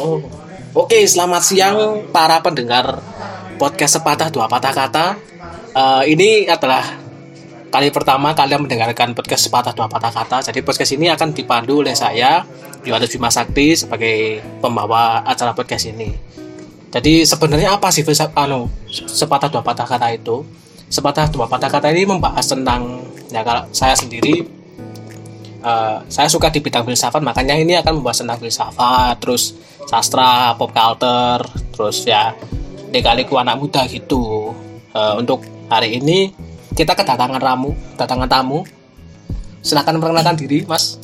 Oh. Oke, selamat siang para pendengar podcast Sepatah Dua Patah Kata. Ini adalah kali pertama kalian mendengarkan podcast Sepatah Dua Patah Kata. Jadi podcast ini akan dipandu oleh saya, Bima Sakti, sebagai pembawa acara podcast ini. Jadi sebenarnya apa sih Sepatah Dua Patah Kata itu? Sepatah Dua Patah Kata ini membahas tentang, ya kalau saya sendiri, saya suka di bidang filsafat, makanya ini akan membahas tentang filsafat, terus sastra, pop culture, terus ya liku-liku anak muda gitu. Untuk hari ini kita kedatangan tamu. Silakan perkenalkan diri, Mas.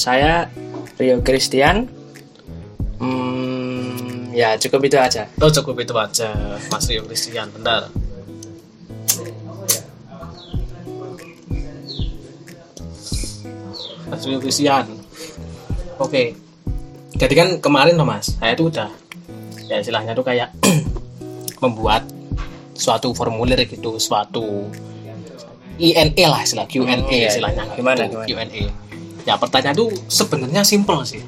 Saya Rio Christian. Ya cukup itu aja. Oh, cukup itu aja, Mas Rio Christian, benar. Mas Rio Christian. Oke. Jadi kan kemarin loh Mas, saya itu udah, ya istilahnya tuh kayak membuat suatu formulir gitu, suatu INE lah istilah, Q&A istilahnya. Gimana? Q&A. Ya pertanyaan tuh sebenarnya simple sih.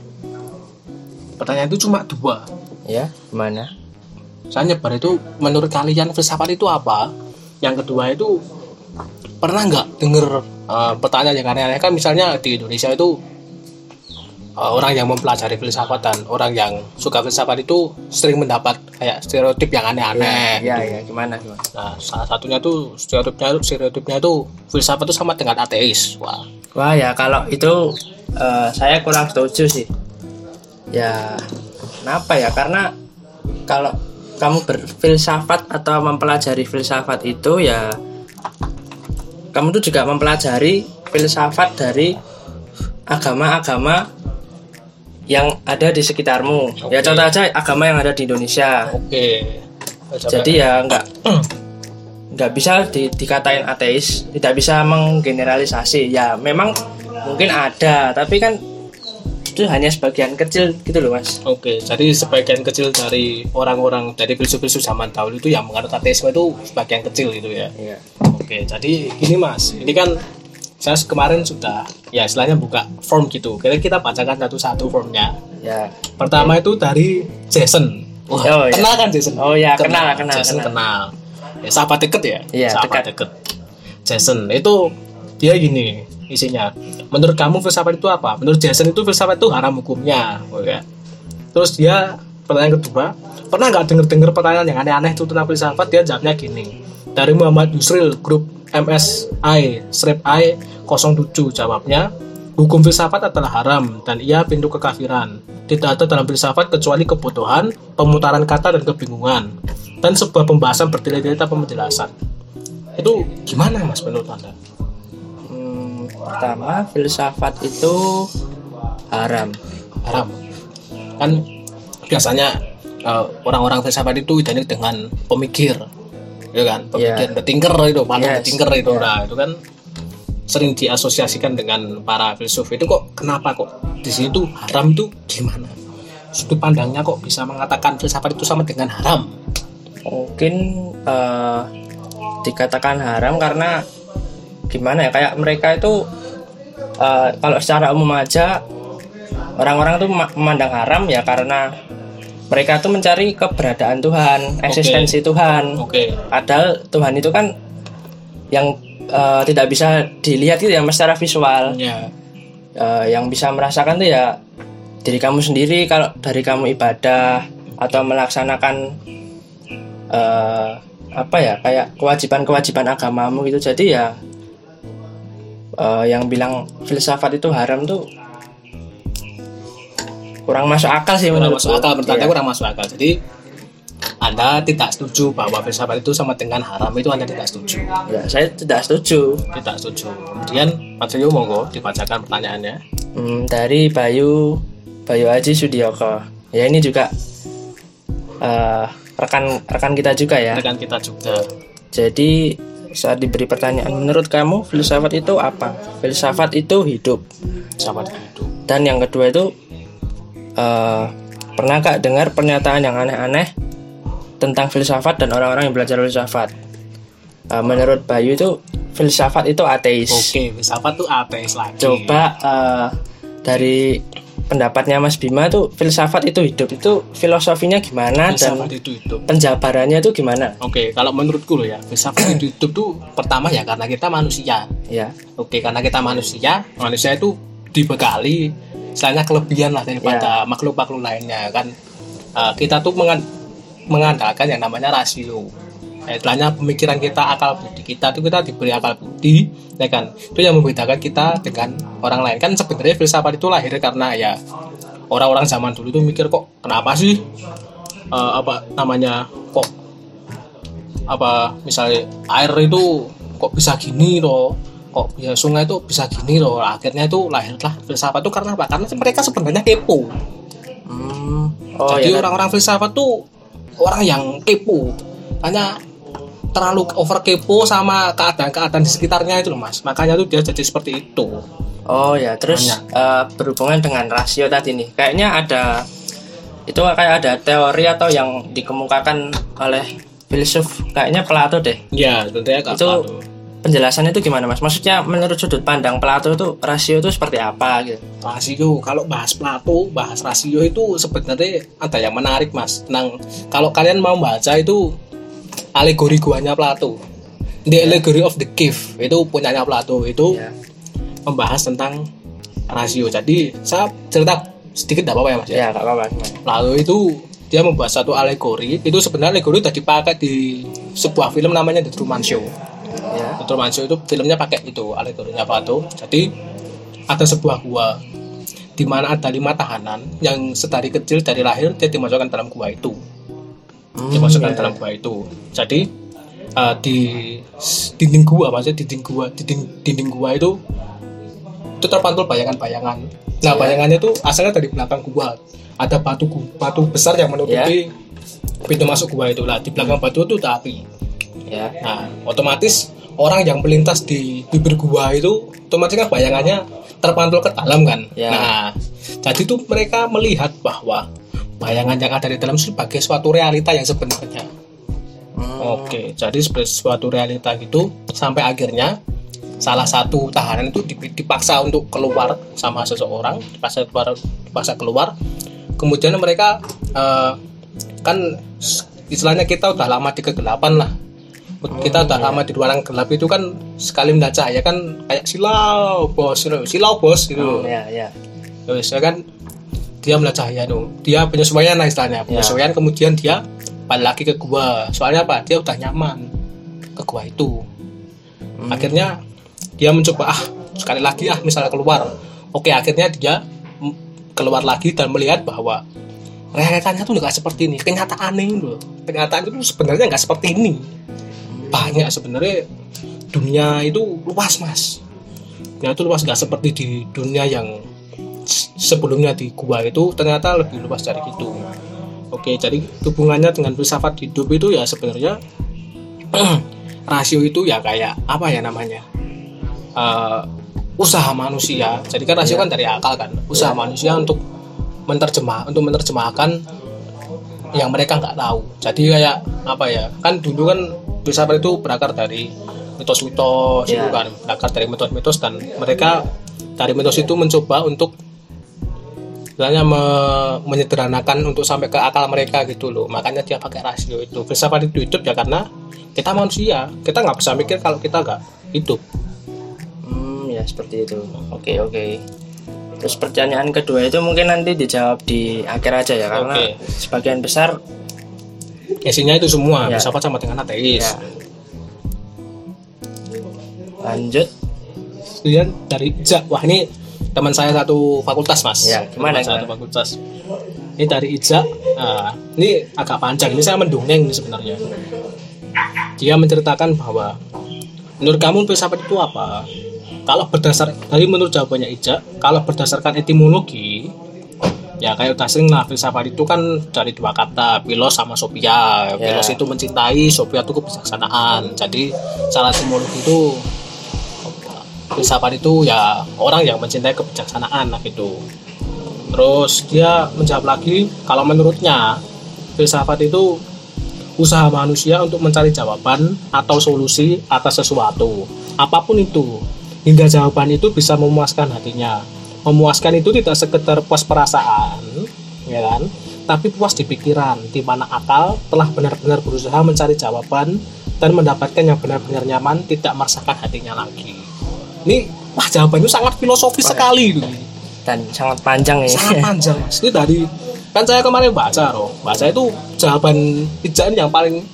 Pertanyaan itu cuma dua. Ya, gimana? Saya nyebar itu, menurut kalian filsafat itu apa? Yang kedua itu, pernah nggak dengar pertanyaan yang aneh-aneh? Kan misalnya di Indonesia itu orang yang mempelajari filsafat dan orang yang suka filsafat itu sering mendapat kayak stereotip yang aneh-aneh. Iya, gitu. Gimana? Nah, salah satunya tuh stereotipnya itu filsafat itu sama dengan ateis. Wah ya kalau itu saya kurang setuju sih. Ya, kenapa ya? Karena kalau kamu berfilsafat atau mempelajari filsafat itu ya kamu tuh juga mempelajari filsafat dari agama-agama yang ada di sekitarmu. Okay. Ya contoh aja agama yang ada di Indonesia. Oke. Okay. Jadi ya nggak bisa dikatain ateis, tidak bisa menggeneralisasi. Ya memang mungkin ada, tapi kan itu hanya sebagian kecil gitu loh Mas. Oke. Okay. Jadi sebagian kecil dari orang-orang, dari filsuf-filsuf zaman dahulu itu yang menganut ateisme itu sebagian kecil gitu ya. Iya. Yeah. Oke. Okay. Jadi gini Mas, ini kan saya kemarin sudah, ya istilahnya buka form gitu. Kita bacakan satu-satu formnya. Ya. Pertama itu dari Jason. Wah, kenal kan Jason? Oh ya, kenal. Jason kenal. Ya, sahabat deket ya? Iya, sahabat deket. Jason, itu dia gini isinya. Menurut kamu filsafat itu apa? Menurut Jason itu filsafat itu haram hukumnya. Oh ya. Terus dia pertanyaan kedua, pernah nggak dengar pertanyaan yang aneh-aneh itu tentang filsafat? Dia jawabnya gini. Dari Muhammad Yusril, grup MSI/I07, jawabnya, hukum filsafat adalah haram dan ia pintu kekafiran. Tidak ada dalam filsafat kecuali kebodohan, pemutaran kata dan kebingungan, dan sebuah pembahasan bertele-tele tanpa penjelasan. Itu gimana Mas menurut Anda? Pertama, filsafat itu haram. Kan biasanya orang-orang filsafat itu identik dengan pemikir. Itu kan pemikiran tinker itu, panah tinker itu. Nah, itu kan sering diasosiasikan dengan para filsuf. Itu kok kenapa kok di sini tuh haram tuh gimana? Sudut pandangnya kok bisa mengatakan filsafat itu sama dengan haram? Mungkin dikatakan haram karena gimana ya? Kayak mereka itu kalau secara umum aja orang-orang tuh memandang haram ya karena mereka tuh mencari keberadaan Tuhan, eksistensi Tuhan. Okay. Padahal Tuhan itu kan yang tidak bisa dilihat gitu ya, secara visual. Yeah. Yang bisa merasakan tuh ya diri kamu sendiri kalau dari kamu ibadah atau melaksanakan kayak kewajiban-kewajiban agamamu gitu. Jadi ya yang bilang filsafat itu haram tuh kurang masuk akal sih menurut saya. Kurang masuk akal. Jadi Anda tidak setuju bahwa filsafat itu sama dengan haram, itu Anda tidak setuju. Ya, saya tidak setuju. Kemudian Pak Bayu monggo dibacakan pertanyaannya. Dari Bayu Aji Sudioka. Ya ini juga rekan kita juga ya. Jadi saat diberi pertanyaan, menurut kamu filsafat itu apa? Filsafat itu hidup. Dan yang kedua itu pernah gak dengar pernyataan yang aneh-aneh tentang filsafat dan orang-orang yang belajar filsafat? Menurut Bayu itu filsafat itu ateis. Oke, filsafat itu ateis lagi. Coba dari pendapatnya Mas Bima tuh filsafat itu hidup, itu filosofinya gimana filsafat dan itu hidup, penjabarannya itu gimana? Oke, kalau menurutku loh ya, filsafat itu hidup tuh pertama ya karena kita manusia. Ya. Oke, karena kita manusia itu dibekali istilahnya kelebihan lah daripada makhluk-makhluk lainnya kan. Kita tuh mengandalkan yang namanya rasio. Istilahnya pemikiran kita, akal budi kita tuh, kita diberi akal budi, ya kan? Itu yang membedakan kita dengan orang lain. Kan sebenarnya filsafat itu lahir karena ya orang-orang zaman dulu tuh mikir, kok kenapa sih misalnya air itu kok bisa gini loh, kok ya sungai itu bisa gini loh. Akhirnya itu lahirlah filsafat itu karena apa? Karena mereka sebenarnya kepo. Jadi ya, orang-orang filsafat tuh orang yang kepo, hanya terlalu over kepo sama keadaan-keadaan di sekitarnya itu loh Mas. Makanya tuh dia jadi seperti itu. Oh ya, terus berhubungan dengan rasio tadi nih. Kayaknya ada teori atau yang dikemukakan oleh filsuf kayaknya Plato deh. Iya, tentunya Kak itu Plato. Penjelasannya itu gimana Mas? Maksudnya menurut sudut pandang Plato itu rasio itu seperti apa gitu? Rasio, kalau bahas Plato, bahas rasio itu sebenarnya ada yang menarik Mas. Tenang, kalau kalian mau baca itu Alegori guanya Plato, The Allegory of the Cave, itu punyanya Plato, itu membahas tentang rasio. Jadi saya cerita sedikit tidak apa-apa ya Mas? Ya, tidak apa-apa. Plato itu dia membuat satu alegori, itu sebenarnya alegori sudah dipakai di sebuah film namanya The Truman Show. The Truman Show itu filmnya pakai itu alegorinya Plato. Jadi ada sebuah gua di mana ada 5 tahanan yang sedari kecil dari lahir dia dimasukkan dalam gua itu. Dalam gua itu. Jadi di dinding gua, maksudnya dinding gua itu terpantul bayangan-bayangan. Nah, bayangannya itu asalnya dari belakang gua. Ada batu besar yang menutupi pintu masuk gua itu. Lah, di belakang batu itu ada api. Ya. Nah, otomatis orang yang melintas di bibir gua itu otomatis kan bayangannya terpantul ke dalam kan. Ya. Nah, jadi tuh mereka melihat bahwa bayangan yang ada di dalam sebagai suatu realita yang sebenarnya. Oke, jadi sebagai suatu realita gitu, sampai akhirnya salah satu tahanan itu dipaksa untuk keluar sama seseorang, dipaksa keluar. Kemudian mereka kan istilahnya kita udah lama di kegelapan lah. Kita udah lama di ruangan gelap itu kan, sekali melihat cahaya kan kayak silau bos gitu. Terus kan dia melihat cahaya tuh, dia penyesuaian kemudian dia balik lagi ke gua, soalnya apa, dia udah nyaman ke gua itu. Akhirnya dia mencoba sekali lagi misalnya keluar. Oke, akhirnya dia keluar lagi dan melihat bahwa realitanya tuh nggak seperti ini, kenyataan itu sebenarnya nggak seperti ini. Banyak sebenarnya, dunia itu luas Mas, nggak seperti di dunia yang sebelumnya di gua itu, ternyata lebih luas dari itu. Oke, jadi hubungannya dengan filsafat hidup itu ya sebenarnya rasio itu ya kayak apa ya namanya, usaha manusia. Jadi kan rasio kan dari akal kan, usaha manusia untuk menerjemahkan yang mereka nggak tahu. Jadi kayak apa ya, kan dulu kan filsafat itu berakar dari mitos-mitos itu kan, berakar dari mitos-mitos, dan mereka dari mitos itu mencoba untuk menyederhanakan untuk sampai ke akal mereka gitu loh. Makanya dia pakai rasio itu. Filsafat itu hidup ya karena kita manusia, kita nggak bisa mikir kalau kita nggak hidup. Seperti itu. Oke. Terus pertanyaan kedua itu mungkin nanti dijawab di akhir aja ya, karena sebagian besar isinya itu semua filsafat sama dengan ateis. Lanjut kemudian dari Ijak. Wah, ini teman saya satu fakultas Mas. Ya, gimana? Satu fakultas. Ini dari Ijak. Nah, ini agak panjang. Ini saya mendongeng ini sebenarnya. Dia menceritakan bahwa menurut kamu filsafat itu apa? Menurut jawabannya Ijak, kalau berdasarkan etimologi, ya kayak udah sering lah, filsafat itu kan dari 2 kata, philos sama sophia. Philos itu mencintai, sophia itu kebijaksanaan. Jadi secara etimologi itu filsafat itu ya orang yang mencintai kebijaksanaan gitu. Terus dia menjawab lagi, kalau menurutnya filsafat itu usaha manusia untuk mencari jawaban atau solusi atas sesuatu apapun itu, hingga jawaban itu bisa memuaskan hatinya. Memuaskan itu tidak sekedar puas perasaan, ya kan? Tapi puas di pikiran, di mana akal telah benar-benar berusaha mencari jawaban dan mendapatkan yang benar-benar nyaman, tidak meresahkan hatinya lagi. Ini, wah, jawabannya sangat filosofis sekali itu. Dan sangat panjang ya. Sangat panjang. Ini tadi kan saya kemarin baca baca itu jawaban Ijak yang paling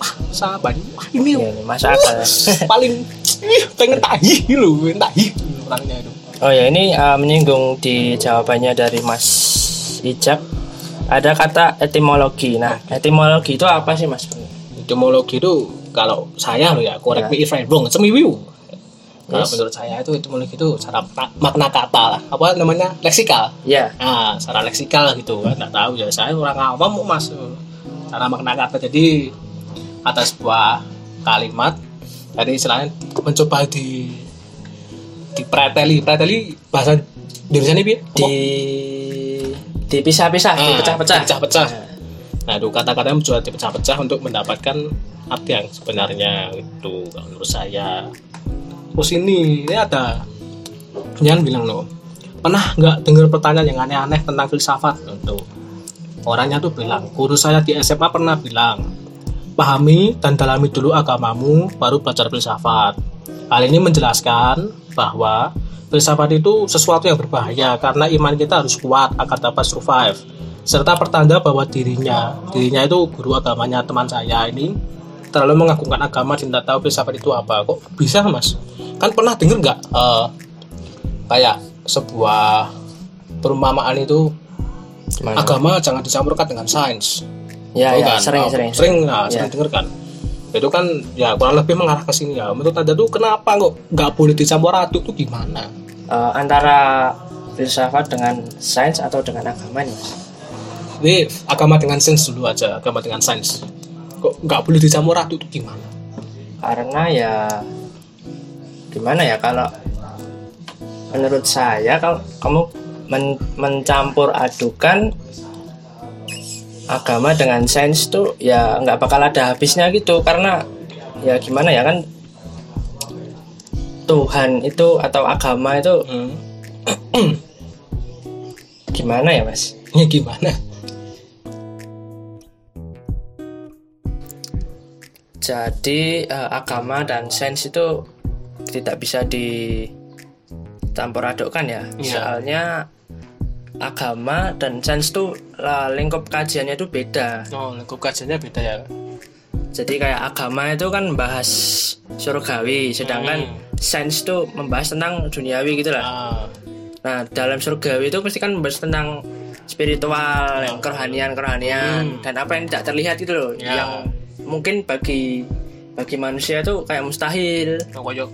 ini masa akal paling pengen tahi loh, tahi orangnya itu. Oh ya, ini menyinggung di jawabannya dari Mas Ijak. Ada kata etimologi. Nah, etimologi itu apa sih, Mas? Etimologi itu kalau saya loh ya, correct me if I'm wrong, cemiwiu. Kalau menurut saya itu etimologi itu secara makna kata lah, apa namanya, leksikal. Iya. Nah, secara leksikal gitu, nggak tahu ya, saya orang awam Mas. Secara makna kata, jadi kata sebuah kalimat, jadi istilahnya mencoba dipreteli bahasa Indonesia ini dipisah-pisah, dipecah-pecah. Nah, itu kata-katanya mencoba dipecah-pecah untuk mendapatkan arti yang sebenarnya itu menurut saya. Terus ini ada Nyan bilang loh, pernah nggak dengar pertanyaan yang aneh-aneh tentang filsafat? Untuk orangnya tuh bilang, guru saya di SMA pernah bilang, pahami dan dalami dulu agamamu, baru belajar filsafat. Hal ini menjelaskan bahwa filsafat itu sesuatu yang berbahaya karena iman kita harus kuat agar dapat survive, serta pertanda bahwa dirinya itu guru agamanya teman saya ini terlalu mengagungkan agama dan tidak tahu filsafat itu apa. Kok bisa, Mas? Kan pernah dengar nggak kayak sebuah perumpamaan itu, agama jangan dicampurkan dengan sains. Ya, ya, kan? Sering dengar kan. Itu kan ya kurang lebih mengarah ke sini ya. Menurut Anda tuh kenapa kok nggak boleh dicampur aduk tuh gimana? Antara filsafat dengan sains atau dengan agama nih? Wih, agama dengan sains dulu aja, agama dengan sains. Kok nggak boleh dicampur aduk itu gimana? Karena ya gimana ya, kalau menurut saya kalau kamu mencampur adukan agama dengan sains tuh ya nggak bakal ada habisnya gitu, karena ya gimana ya kan, Tuhan itu atau agama itu gimana ya, Mas? Ya gimana? Jadi agama dan sains itu tidak bisa ditampur adukkan ya. Soalnya agama dan sains itu lingkup kajiannya itu beda. Oh, lingkup kajiannya beda ya. Jadi kayak agama itu kan membahas surgawi, sedangkan sains itu membahas tentang duniawi gitu lah. Nah, dalam surgawi itu pasti kan membahas tentang spiritual, yang kerohanian dan apa yang tidak terlihat gitu loh. Yang mungkin bagi manusia tuh kayak mustahil.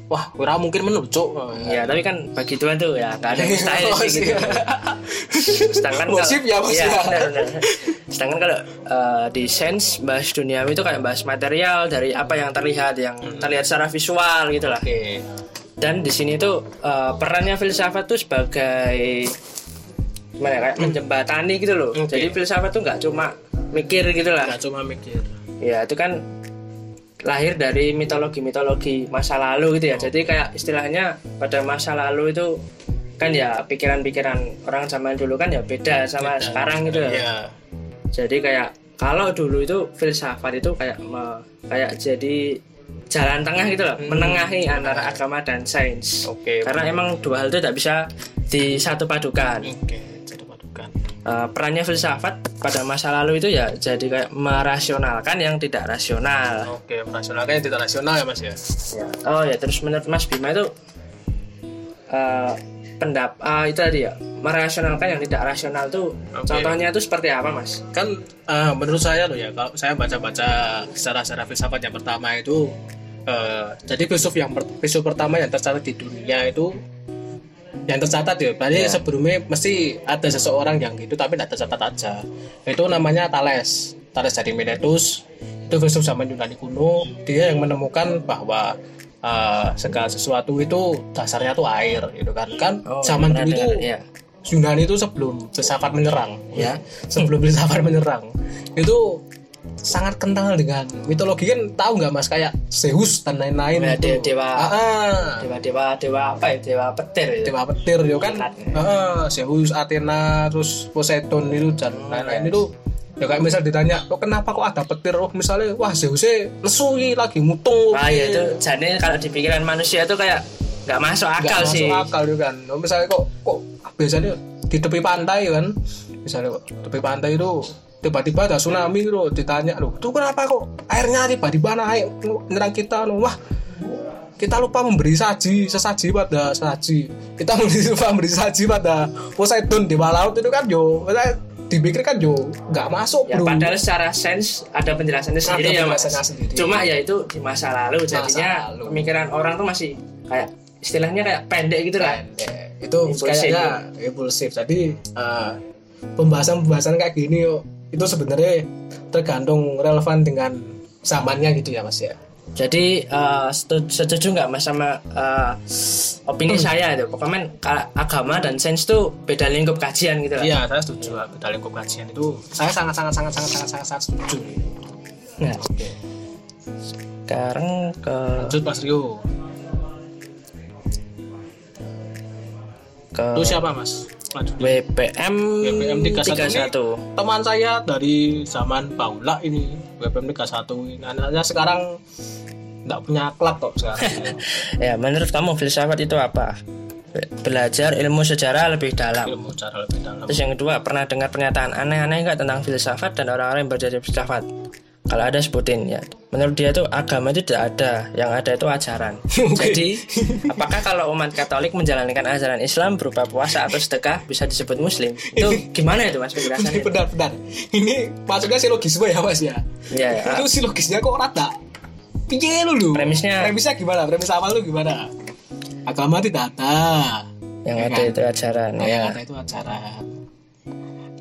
Wah, ora mungkin menurut Cuk. Ya, tapi kan bagi Tuhan tuh ya enggak ada yang mustahil sih gitu. Sedangkan kalau di sains bahas duniawi itu kayak bahas material dari apa yang terlihat, secara visual gitu lah. Okay. Dan di sini tuh perannya filsafat tuh sebagai kayak menjembatani gitu loh. Okay. Jadi filsafat tuh enggak cuma mikir gitu lah. Ya, itu kan lahir dari mitologi-mitologi masa lalu gitu ya. Jadi kayak istilahnya pada masa lalu itu kan ya pikiran-pikiran orang zaman dulu kan ya beda sama sekarang gitu ya. Jadi kayak kalau dulu itu filsafat itu kayak jadi jalan tengah gitu loh, menengahi antara agama dan sains. Karena emang dua hal itu tidak bisa disatupadukan. Perannya filsafat pada masa lalu itu ya jadi kayak merasionalkan yang tidak rasional. Merasionalkan yang tidak rasional ya, Mas ya. Oh ya, terus menurut Mas Bima itu itu tadi ya, merasionalkan yang tidak rasional tuh contohnya itu seperti apa, Mas? Kan menurut saya loh ya, kalau saya baca-baca secara filsafat yang pertama itu jadi filsuf pertama yang tercatat di dunia itu yang tercatat ya, berarti sebelumnya mesti ada seseorang yang gitu tapi tidak tercatat aja. Itu namanya Thales dari Miletus. Itu filsuf zaman Yunani kuno. Dia yang menemukan bahwa segala sesuatu itu dasarnya tuh air, gitu kan. Zaman dulu itu Yunani itu sebelum filsafat menyerang, sebelum filsafat menyerang itu sangat kental dengan mitologi kan, tahu nggak mas, kayak Zeus dan lain-lain ya, itu dewa petir itu kan, Zeus, Athena, terus Poseidon itu dan lain-lain itu ya. Kayak misal ditanya kok kenapa kok ada petir, oh misalnya wah Zeusnya lesu lagi mutung. Ah iya, itu jadi kalau di pikiran manusia itu kayak nggak masuk akal sih, nggak masuk akal itu kan. Oh, misalnya kok biasanya di tepi pantai kan, misalnya kok tepi pantai itu tiba-tiba ada tsunami gitu, ditanya loh itu kenapa kok airnya tiba-tiba naik nyerang kita loh, wah kita lupa memberi saji pada Poseidon, dewa laut itu kan yo dipikir kan yo nggak masuk ya, bro. Padahal secara sense ada penjelasannya sendiri ya mas, cuma ya itu di masa lalu jadinya pemikiran orang tuh masih kayak istilahnya kayak pendek gitu lah, itu kayaknya impulsif. Jadi pembahasan kayak gini itu sebenarnya tergantung relevan dengan zamannya gitu ya mas ya. Jadi setuju nggak mas sama opini saya itu? Pokoknya agama dan sains itu beda lingkup kajian gitu lah. Iya, saya setuju lah, beda lingkup kajian itu saya sangat setuju. Nah, oke. Sekarang lanjut mas Rio. Itu siapa mas? BPM 31. Teman saya dari zaman Paula ini, BPM 31. Anaknya sekarang enggak punya akhlak kok sekarang. Ya, menurut kamu filsafat itu apa? Belajar ilmu sejarah lebih dalam. Terus yang kedua, pernah dengar pernyataan aneh-aneh enggak tentang filsafat dan orang-orang yang belajar filsafat? Kalau ada sebutin ya. Menurut dia itu agama itu tidak ada, yang ada itu ajaran. Jadi apakah kalau umat Katolik menjalankan ajaran Islam berupa puasa atau sedekah bisa disebut Muslim? Itu gimana itu mas penjelasannya? Benar. Ini maksudnya silogisme ya mas ya. Iya. Itu silogisnya kok rata. Piye lu? Premisnya gimana? Premis awal lu gimana? Agama tidak ada, yang ada itu ajaran. Nah, yang ada itu ajaran.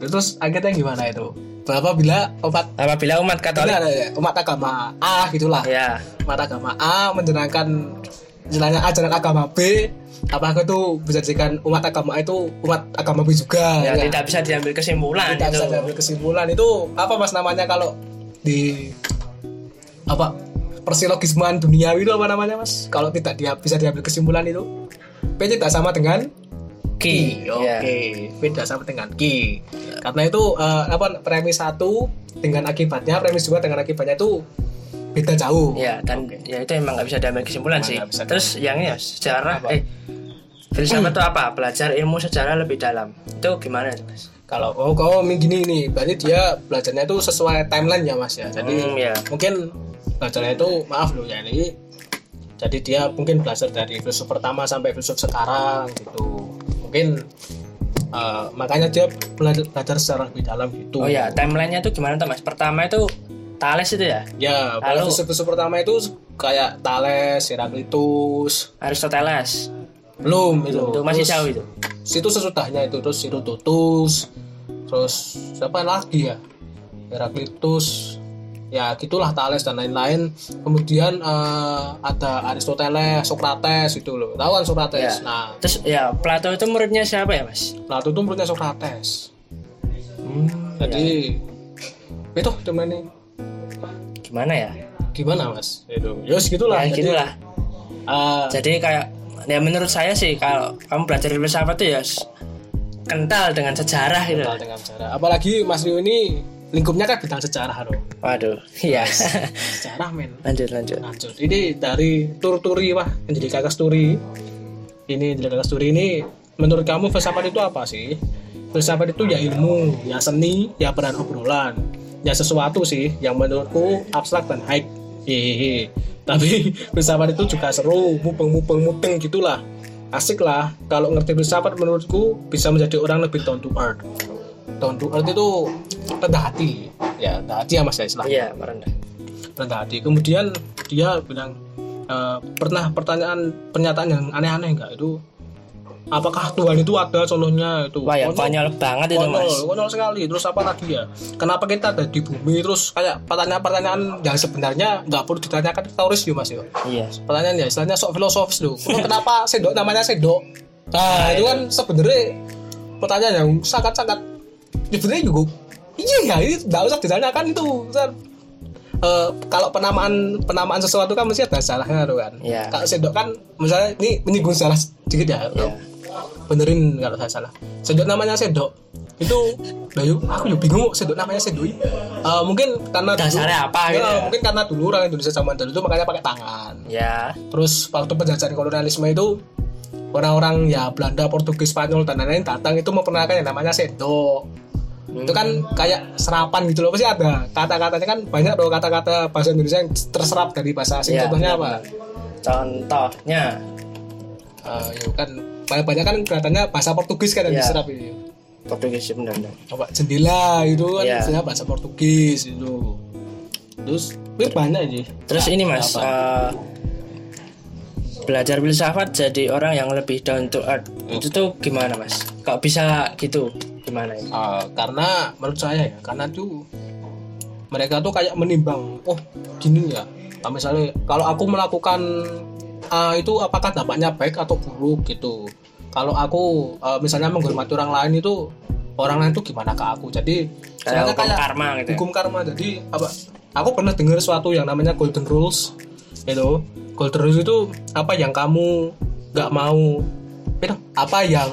Terus akhirnya gimana itu? Apabila umat Katolik umat agama A gitulah ya. Umat agama A menjalankan ajaran agama B, apakah itu bisa dijadikan umat agama A itu umat agama B juga ya, tidak bisa diambil kesimpulan. Itu apa mas namanya kalau di apa persilogisman duniawi itu apa namanya mas, kalau tidak bisa diambil kesimpulan itu P tidak sama dengan Ki, oke. Beda sama dengan Ki. Yeah. Karena itu premis satu dengan akibatnya, premis dua dengan akibatnya itu beda jauh. Ya, dan ya itu emang nggak bisa diambil kesimpulan sih. Terus yang ini sejarah, filsafat itu apa? Belajar ilmu sejarah lebih dalam. Itu gimana sih mas? Kalau gini nih, berarti dia belajarnya itu sesuai timeline ya mas ya. Jadi mungkin belajarnya itu jadi dia mungkin belajar dari filsuf pertama sampai filsuf sekarang gitu. Mungkin makanya dia belajar secara lebih dalam gitu. Oh ya, timelinenya itu gimana mas? Pertama itu Thales itu ya? Ya, filsuf pertama itu kayak Thales, Heraclitus, Aristoteles. Belum itu. Masih jauh itu. Situ sesudahnya itu, terus Herodotus, terus siapa lagi ya? Heraclitus. Ya gitulah, Thales dan lain-lain. Kemudian ada Aristoteles, Socrates gitu loh. Tahu kan Socrates? Ya. Nah, terus ya Plato itu muridnya siapa ya, Mas? Plato itu muridnya Socrates. Jadi itu teman-teman Gimana, Mas? Itu. Ya segitulah. Ya gitulah. Jadi kayak ya menurut saya sih kalau kamu belajar filsafat tuh ya kental dengan sejarah gitu. Kental dengan sejarah. Apalagi Mas Rio ini lingkupnya kan bidang sejarah loh. Waduh, iya. Sejarah men. Lanjut. Ini dari Turi wah, jadi Kakas Turi. Ini dari Kakas Turi ini, menurut kamu filsafat itu apa sih? Filsafat itu ya ilmu, ya seni, ya peran obrolan, ya sesuatu sih yang menurutku abstrak dan haik. Tapi filsafat itu juga seru, mupeng gitulah. Asik lah. Kalau ngerti filsafat menurutku bisa menjadi orang lebih down to earth. Down to earth itu rendah hati ya mas ya istilahnya. Iya, rendah hati. Kemudian dia bilang pernah pernyataan yang aneh-aneh enggak itu? Apakah Tuhan itu ada contohnya itu? Wah, ya, banyak banget itu mas. Konyol sekali. Terus apa lagi ya? Kenapa kita ada di bumi? Terus kayak pertanyaan-pertanyaan yang sebenarnya nggak perlu ditanyakan teoris ya mas ya. Iya. Pertanyaan ya istilahnya sok filosofis loh. Kenapa sendok namanya sendok? Nah itu kan sebenarnya pertanyaan yang sangat-sangat sebenarnya juga. Iya, ini enggak usah ditanyakan itu. kalau penamaan sesuatu kan mesti ada salahnya tuh kan. Yeah. Kalau sendok kan misalnya ini menyinggung salah sedikit ya. Yeah. Benerin kalau saya salah. Sendok namanya sendok. Itu Bayu, aku juga bingung sendok namanya sendok. Mungkin karena dasarnya dulu, apa gitu. Ya. Mungkin karena dulu orang Indonesia zaman dulu itu makanya pakai tangan. Ya. Terus waktu penjajahan kolonialisme itu orang-orang ya Belanda, Portugis, Spanyol dan lain-lain datang itu memperkenalkan yang namanya sendok. Itu kan kayak serapan gitu loh, pasti ada kata-katanya kan banyak loh, kata-kata bahasa Indonesia yang terserap dari bahasa asing. Ya. Contohnya apa? Contohnya ya kan banyak kan kelihatannya bahasa Portugis kan yang diserap ini. Portugis benar-benar. Coba jendela itu kan misalnya bahasa Portugis itu. Terus banyak aja. Terus ini Mas, belajar filsafat jadi orang yang lebih down to earth. Itu tuh gimana Mas? Kok bisa gitu? Gimana ini? Karena menurut saya ya, karena tuh mereka tuh kayak menimbang, oh gini ya. Misalnya kalau aku melakukan itu apakah dampaknya baik atau buruk gitu. Kalau aku misalnya menghormati orang lain itu, orang lain itu gimana ke aku? Jadi saya kayak karma gitu. Hukum karma. Jadi apa? Aku pernah dengar suatu yang namanya golden rules. Itu golden rules itu apa yang kamu enggak mau, apa yang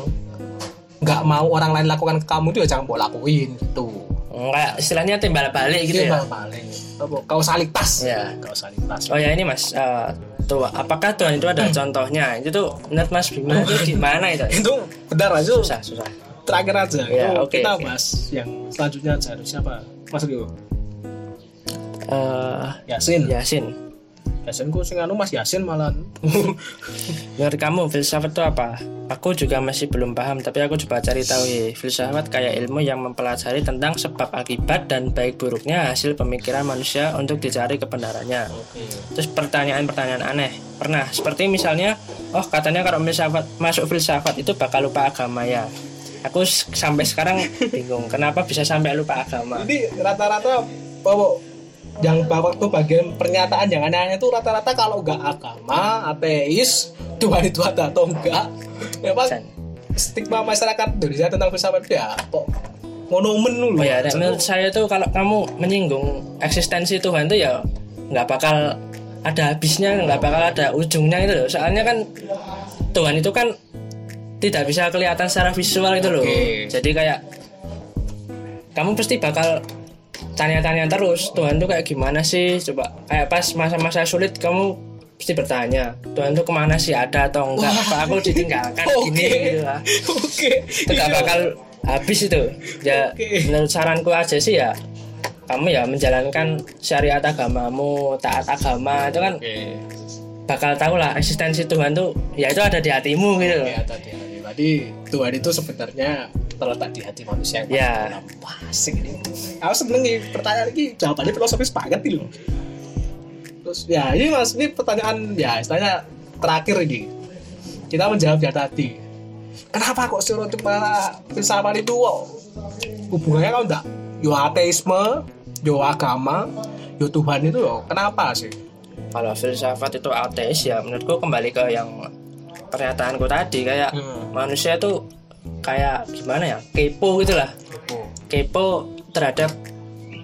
enggak mau orang lain lakukan ke kamu itu ya jangan boleh lakuin gitu. Enggak, istilahnya timbal balik gitu. Timbal balik. Kausalitas. Ya, kausalitas. Oh ya ini Mas, tuh, apakah Tuhan itu ada contohnya? Itu tuh menurut Mas Bima itu gimana itu? Itu benar Mas, susah. Terakhir aja. Ya, okay, kita bahas yang selanjutnya aja. Siapa? Mas Rio. Yasin ku sing anu Mas Yasin malah. Menurut kamu filsafat itu apa? Aku juga masih belum paham, tapi aku coba cari tahu ya. Filsafat kayak ilmu yang mempelajari tentang sebab akibat dan baik buruknya hasil pemikiran manusia untuk dicari kebenarannya. Okay. Terus pertanyaan-pertanyaan aneh. Pernah seperti misalnya, oh katanya kalau filsafat masuk filsafat itu bakal lupa agama ya. Aku sampai sekarang bingung kenapa bisa sampai lupa agama. Jadi rata-rata yang waktu bagian pernyataan yang aneh-aneh itu rata-rata kalau enggak agama, ateis, Tuhan itu ada atau enggak. Ya Pak, stigma masyarakat Indonesia tentang filsafat ya kok monomen dulu. Oh ya, menurut saya tuh kalau kamu menyinggung eksistensi Tuhan tuh ya enggak bakal ada habisnya, enggak bakal ada ujungnya itu loh. Soalnya kan Tuhan itu kan tidak bisa kelihatan secara visual itu loh. Jadi kayak kamu pasti bakal tanya-tanya terus, Tuhan tuh kayak gimana sih? Coba kayak pas masa-masa sulit kamu pasti bertanya, Tuhan tuh kemana sih, ada atau enggak? Wah. Apa aku ditinggalkan gini gitu lah. Itu gak bakal habis itu. Ya menurut saranku aja sih ya, kamu ya menjalankan syariat agamamu, taat agama itu kan bakal tahu lah eksistensi Tuhan tuh ya itu ada di hatimu gitu loh. Ada di hati. Berarti Tuhan itu sebenarnya terletak di hati manusia yang asik ini. Aku seneng nih pertanyaan ini, jawabannya filosofis banget nih loh. Terus ya ini Mas, ini pertanyaan ya istilahnya terakhir ini. Kita menjawab ya tadi. Kenapa kok stereotip filsafat itu hubungannya kalau enggak yo ateisme, yo agama, yo Tuhan itu loh. Kenapa sih? Kalau filsafat itu ateis ya menurutku kembali ke yang pernyataanku tadi kayak manusia itu kayak gimana ya, kepo gitulah, kepo terhadap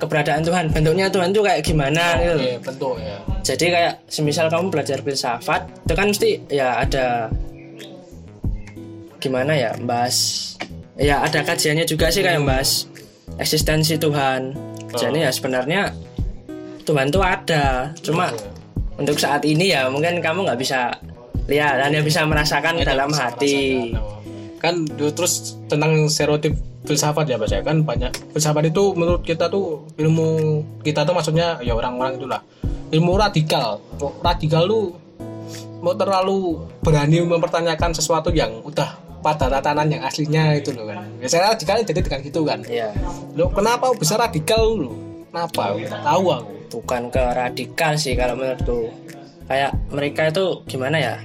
keberadaan Tuhan, bentuknya Tuhan tuh kayak gimana gitu. Bentuk ya. Jadi kayak semisal kamu belajar filsafat itu kan mesti ya ada gimana ya bahas, ya ada kajiannya juga sih kayak bahas eksistensi Tuhan. Jadi ya sebenarnya Tuhan tuh ada, cuma untuk saat ini ya mungkin kamu nggak bisa lihat, hanya bisa merasakan dalam hati. Kan terus tentang stereotip filsafat ya Mas ya, kan banyak filsafat itu menurut kita tuh ilmu kita tuh maksudnya ya orang-orang itulah ilmu radikal lu mau terlalu berani mempertanyakan sesuatu yang udah pada tatanan yang aslinya itu loh kan biasanya radikalnya jadi dengan gitu kan lo kenapa bisa radikal lu kenapa tahu aku bukan ke radikal sih kalau menurut tuh kayak mereka itu gimana ya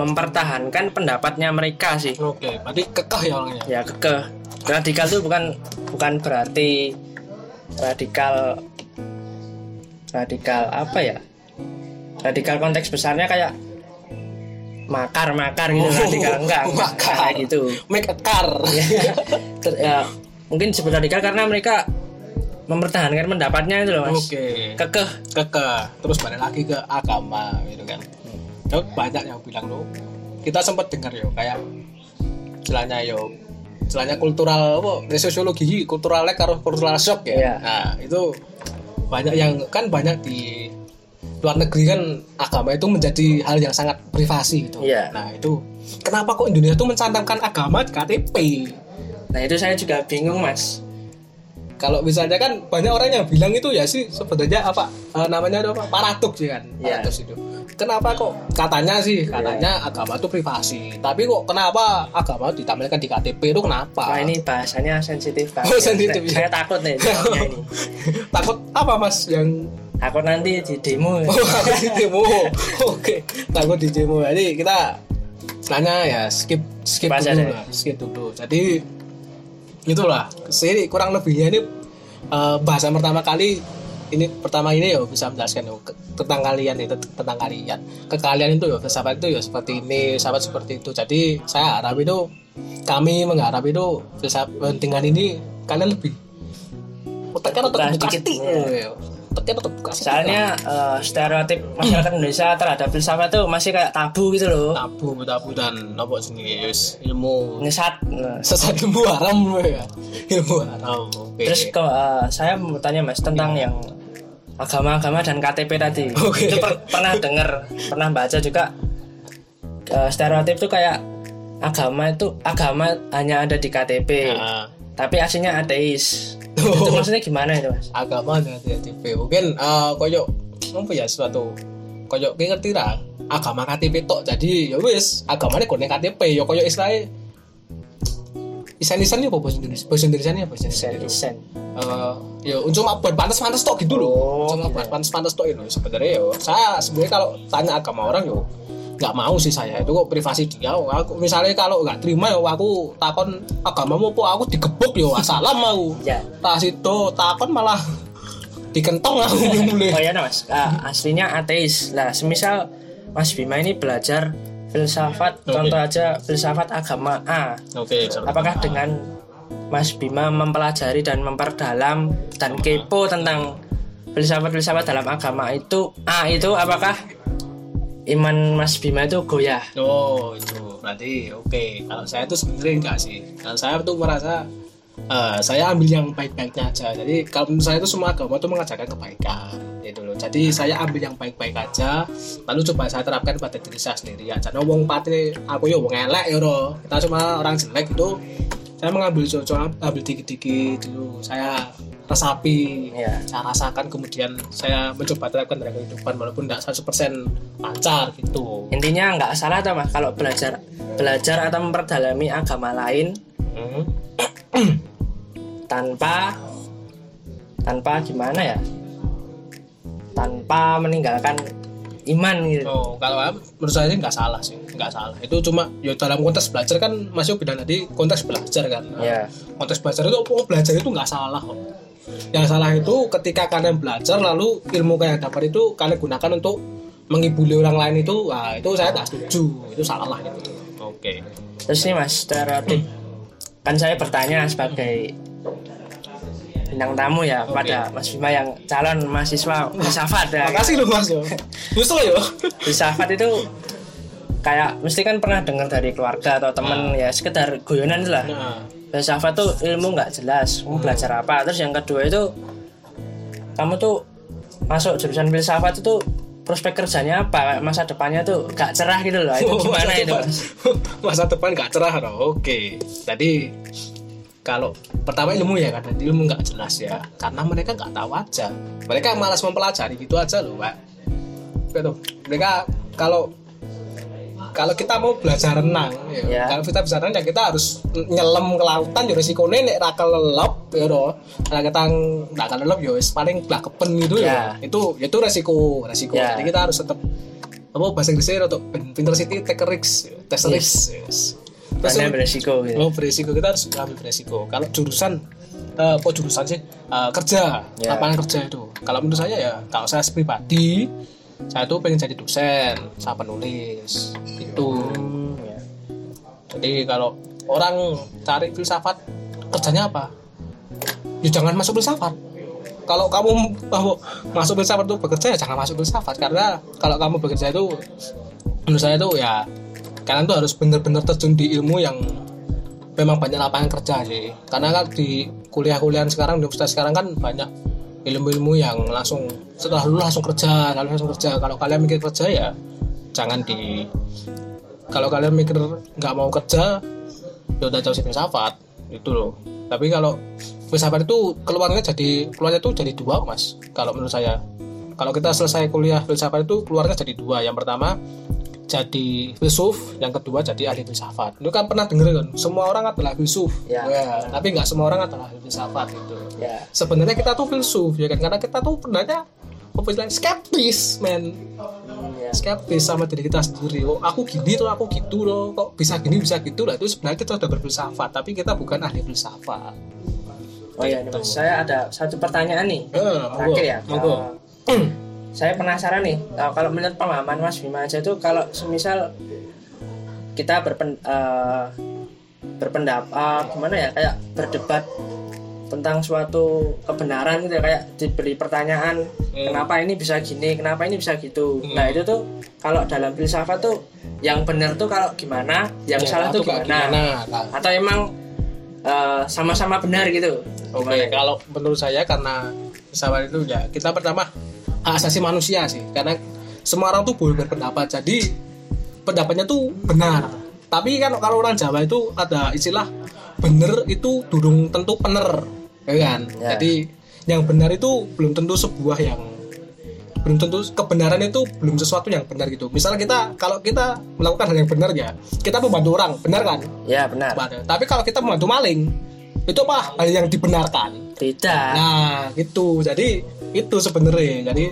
mempertahankan pendapatnya mereka sih. Oke, berarti kekeh ya orangnya. Ya kekeh. Radikal itu bukan berarti radikal apa ya? Radikal konteks besarnya kayak makar gitu radikal enggak kayak gitu. Make a car. Mungkin disebut radikal karena mereka mempertahankan pendapatnya itu loh Mas. Oke. Kekeh. Terus balik lagi ke agama gitu kan. Tuh banyak yang bilang loh. Kita sempat dengar yo kayak istilahnya yo kultural apa sosiologi kulturalek karo kultural shock ya. Yeah. Nah, itu banyak yang kan banyak di luar negeri kan agama itu menjadi hal yang sangat privasi gitu. Yeah. Nah, itu kenapa kok Indonesia itu mencantumkan agama di KTP? Nah, itu saya juga bingung, Mas. Kalau misalnya kan banyak orang yang bilang itu ya sih sebenarnya apa namanya apa paradoks ya kan. Yeah. Paradoks itu. Kenapa kok katanya agama itu privasi. Tapi kok kenapa agama ditampilkan di KTP itu kenapa? Nah, ini bahasanya sensitif banget. Oh, sensitif. Saya takut nih jawabnya ini. Takut apa, Mas? Yang takut nanti di demo. Oh, di demo. Oke. Takut di demo. Jadi kita selanjutnya ya skip dulu. Jadi itulah. Jadi kurang lebihnya ini bahasan pertama kali ini ya bisa menjelaskan tentang kalian. Ke kalian itu ya filsafat itu ya seperti ini, filsafat seperti itu. Jadi kami mengharap itu filsafat dengan ini kalian lebih otaknya tetap buka. Soalnya stereotip masyarakat Indonesia terhadap filsafat itu masih kayak tabu gitu loh. Tabu dan apa sih ilmu sesat ilmu haram. Okay. Terus kok saya mau tanya Mas tentang yang agama-agama dan KTP tadi. Okay. Itu pernah baca juga stereotip itu kayak agama hanya ada di KTP. Tapi aslinya ateis. Itu maksudnya gimana itu, Mas? Agama hanya ada di KTP. Mungkin koyok apa ya suatu koyok ngerti lah agama KTP tok. Jadi ya wis, agamane gone KTP ya koyok istilahe isan-isan yo bahasa Indonesia. Ya cuma buat pantas-pantas tok gitu loh. Cuma buat pantas-pantas tok itu sebenarnya ya. Saya sebenarnya kalau tanya agama orang yo enggak mau sih saya. Itu kok privasi dia. Aku misalnya kalau enggak terima yo aku takon agamamu apa aku digebuk yo salam aku. Ya. Tas itu takon malah dikentong aku mulai. Oh iya Mas. Aslinya ateis. Lah semisal Mas Bima ini belajar filsafat, contoh aja filsafat agama A. Apakah dengan Mas Bima mempelajari dan memperdalam dan kepo tentang filsafat-filsafat dalam agama itu A itu apakah iman Mas Bima itu goyah? Oh itu berarti oke. Kalau saya itu sebenarnya enggak sih. Kalau saya tuh merasa saya ambil yang baik-baiknya aja. Jadi kalau saya itu semua agama itu mengajarkan kebaikan. Jadi saya ambil yang baik-baik aja, lalu coba saya terapkan pada diri saya sendiri. Jangan wong pati aku yo wong elek yo ro. Kita cuma orang jelek itu. Saya mengambil contoh, ambil dikit-dikit dulu. Saya resapi, saya rasakan kemudian saya mencoba terapkan dalam kehidupan walaupun enggak 100% lancar gitu. Intinya enggak salah toh Mas kalau belajar atau memperdalami agama lain. tanpa gimana ya? Tanpa meninggalkan iman gitu. Oh, kalau menurut saya nggak salah. Itu cuma ya dalam konteks belajar kan masih bilang tadi konteks belajar kan. Yeah. Konteks belajar itu nggak salah. Yang salah itu ketika kalian belajar lalu ilmu yang dapat itu kalian gunakan untuk mengibuli orang lain itu, nah, itu saya nggak setuju. Itu salah lah gitu. Oke. Terus nih Mas, stereotip kan saya bertanya sebagai bintang tamu ya pada Mas Bima yang calon mahasiswa filsafat ya. Makasih lu Mas yo. Justru yo. Filsafat itu kayak mesti kan pernah dengar dari keluarga atau teman ya sekedar guyonan lah. Filsafat tuh ilmu nggak jelas, mau belajar apa. Terus yang kedua itu kamu tuh masuk jurusan filsafat itu prospek kerjanya apa? Masa depannya tuh nggak cerah gitu loh. Itu gimana itu Mas? Masa depan nggak cerah loh. Oke. Tadi kalau pertama ilmu ya karena ilmu nggak jelas ya karena mereka nggak tahu aja, mereka malas mempelajari gitu aja loh Pak. Mereka kalau kita mau belajar renang ya. Kalau kita bisa renang ya kita harus nyelam ke lautan ya risiko nenek raka lelop ya loh karena kita nggak akan lelop ya paling belah kepen gitu ya. itu resiko ya. Jadi kita harus tetap bahasa Inggrisnya untuk pinter city take risks test risks karena beresiko gitu. Oh, beresiko kita harus ambil beresiko. Kalau jurusan kerja, lapangan kerja itu. Kalau menurut saya ya, kalau saya pribadi, saya tuh pengen jadi dosen, saya penulis gitu. Jadi kalau orang cari filsafat kerjanya apa? Ya jangan masuk filsafat. Kalau kamu mau masuk filsafat itu bekerja, ya jangan masuk filsafat, karena kalau kamu bekerja itu menurut saya itu ya kalian tuh harus benar-benar terjun di ilmu yang memang banyak lapangan kerja sih. Karena kan di kuliah-kuliahan sekarang, di universitas sekarang kan banyak ilmu-ilmu yang langsung setelah lulus langsung kerja, Kalau kalian mikir kerja ya jangan di, kalau kalian mikir nggak mau kerja ya udah jauh sih filsafat itu loh. Tapi kalau filsafat itu keluarnya jadi dua mas. Kalau menurut saya, kalau kita selesai kuliah filsafat itu keluarnya jadi dua. Yang pertama jadi filsuf, yang kedua jadi ahli filsafat. Lu kan pernah denger kan, semua orang adalah filsuf ya. Yeah. Tapi nggak semua orang adalah ahli filsafat gitu ya. Sebenarnya kita tuh filsuf ya kan, karena kita tuh sebenarnya skeptis men. Skeptis sama diri kita sendiri. Oh, aku gini tuh, aku gitu loh. Kok bisa gini, bisa gitu lah. Itu sebenarnya kita sudah berfilsafat, tapi kita bukan ahli filsafat. Oh iya, gitu. Saya ada satu pertanyaan nih. Terakhir ya. Saya penasaran nih. Kalau menurut pengalaman Mas Bima aja itu, kalau semisal kita kayak berdebat tentang suatu kebenaran gitu ya, kayak diberi pertanyaan kenapa ini bisa gini, kenapa ini bisa gitu. Nah itu tuh kalau dalam filsafat tuh yang benar tuh kalau gimana, yang salah tuh gimana. Atau emang sama-sama benar gitu. Okay. Kalau menurut saya, karena filsafat itu ya kita pertama hak asasi manusia sih, karena semua orang tuh boleh berpendapat, jadi pendapatnya tuh benar. Tapi kan kalau orang Jawa itu ada istilah benar itu durung tentu benar. Kan? Yeah. Jadi yang benar itu belum tentu kebenaran itu belum sesuatu yang benar gitu. Misalnya kalau kita melakukan hal yang benar ya, kita membantu orang, benar kan? Ya, benar. Tapi kalau kita membantu maling, itu apa? Hal yang dibenarkan? Tidak. Nah, gitu. Jadi itu sebenarnya. Jadi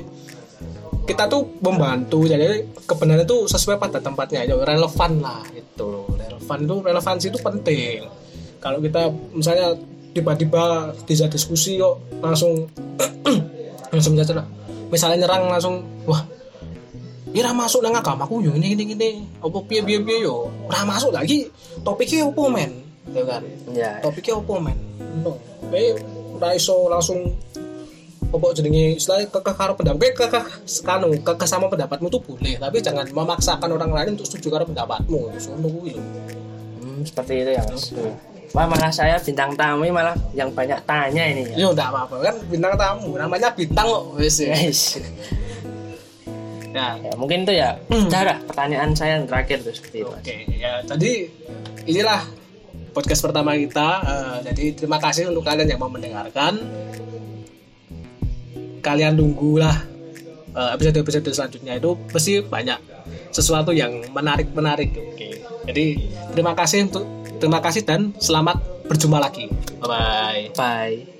kita tuh membantu, jadi kebenaran itu sesuai pada tempatnya, ya relevan lah gitu. Relevansi itu penting. Kalau kita misalnya tiba-tiba tidak diskusi kok langsung saja lah. Misalnya nyerang langsung, wah ora masuk nang agamaku yo ngene. Apa piye yo ora masuk lagi. Topiknya opo men? Ya kan. Yeah. Topiknya opo men? No. Be ora iso langsung opo jenenge istilahnya kekeh sama pendapatmu tuh boleh, tapi jangan memaksakan orang lain untuk setuju karo pendapatmu. Sono kuwi lho. Seperti itu ya Mas. Wah, malah saya bintang tamu malah yang banyak tanya ini ya. Yo enggak apa-apa kan bintang tamu, namanya bintang kok wis guys. Nah, ya, mungkin itu ya. Cara pertanyaan saya yang terakhir tuh seperti itu. Oke, ya tadi inilah podcast pertama kita. Jadi terima kasih untuk kalian yang mau mendengarkan. Kalian tunggulah episode-episode selanjutnya, itu pasti banyak sesuatu yang menarik. Oke. Jadi terima kasih dan selamat berjumpa lagi. Bye.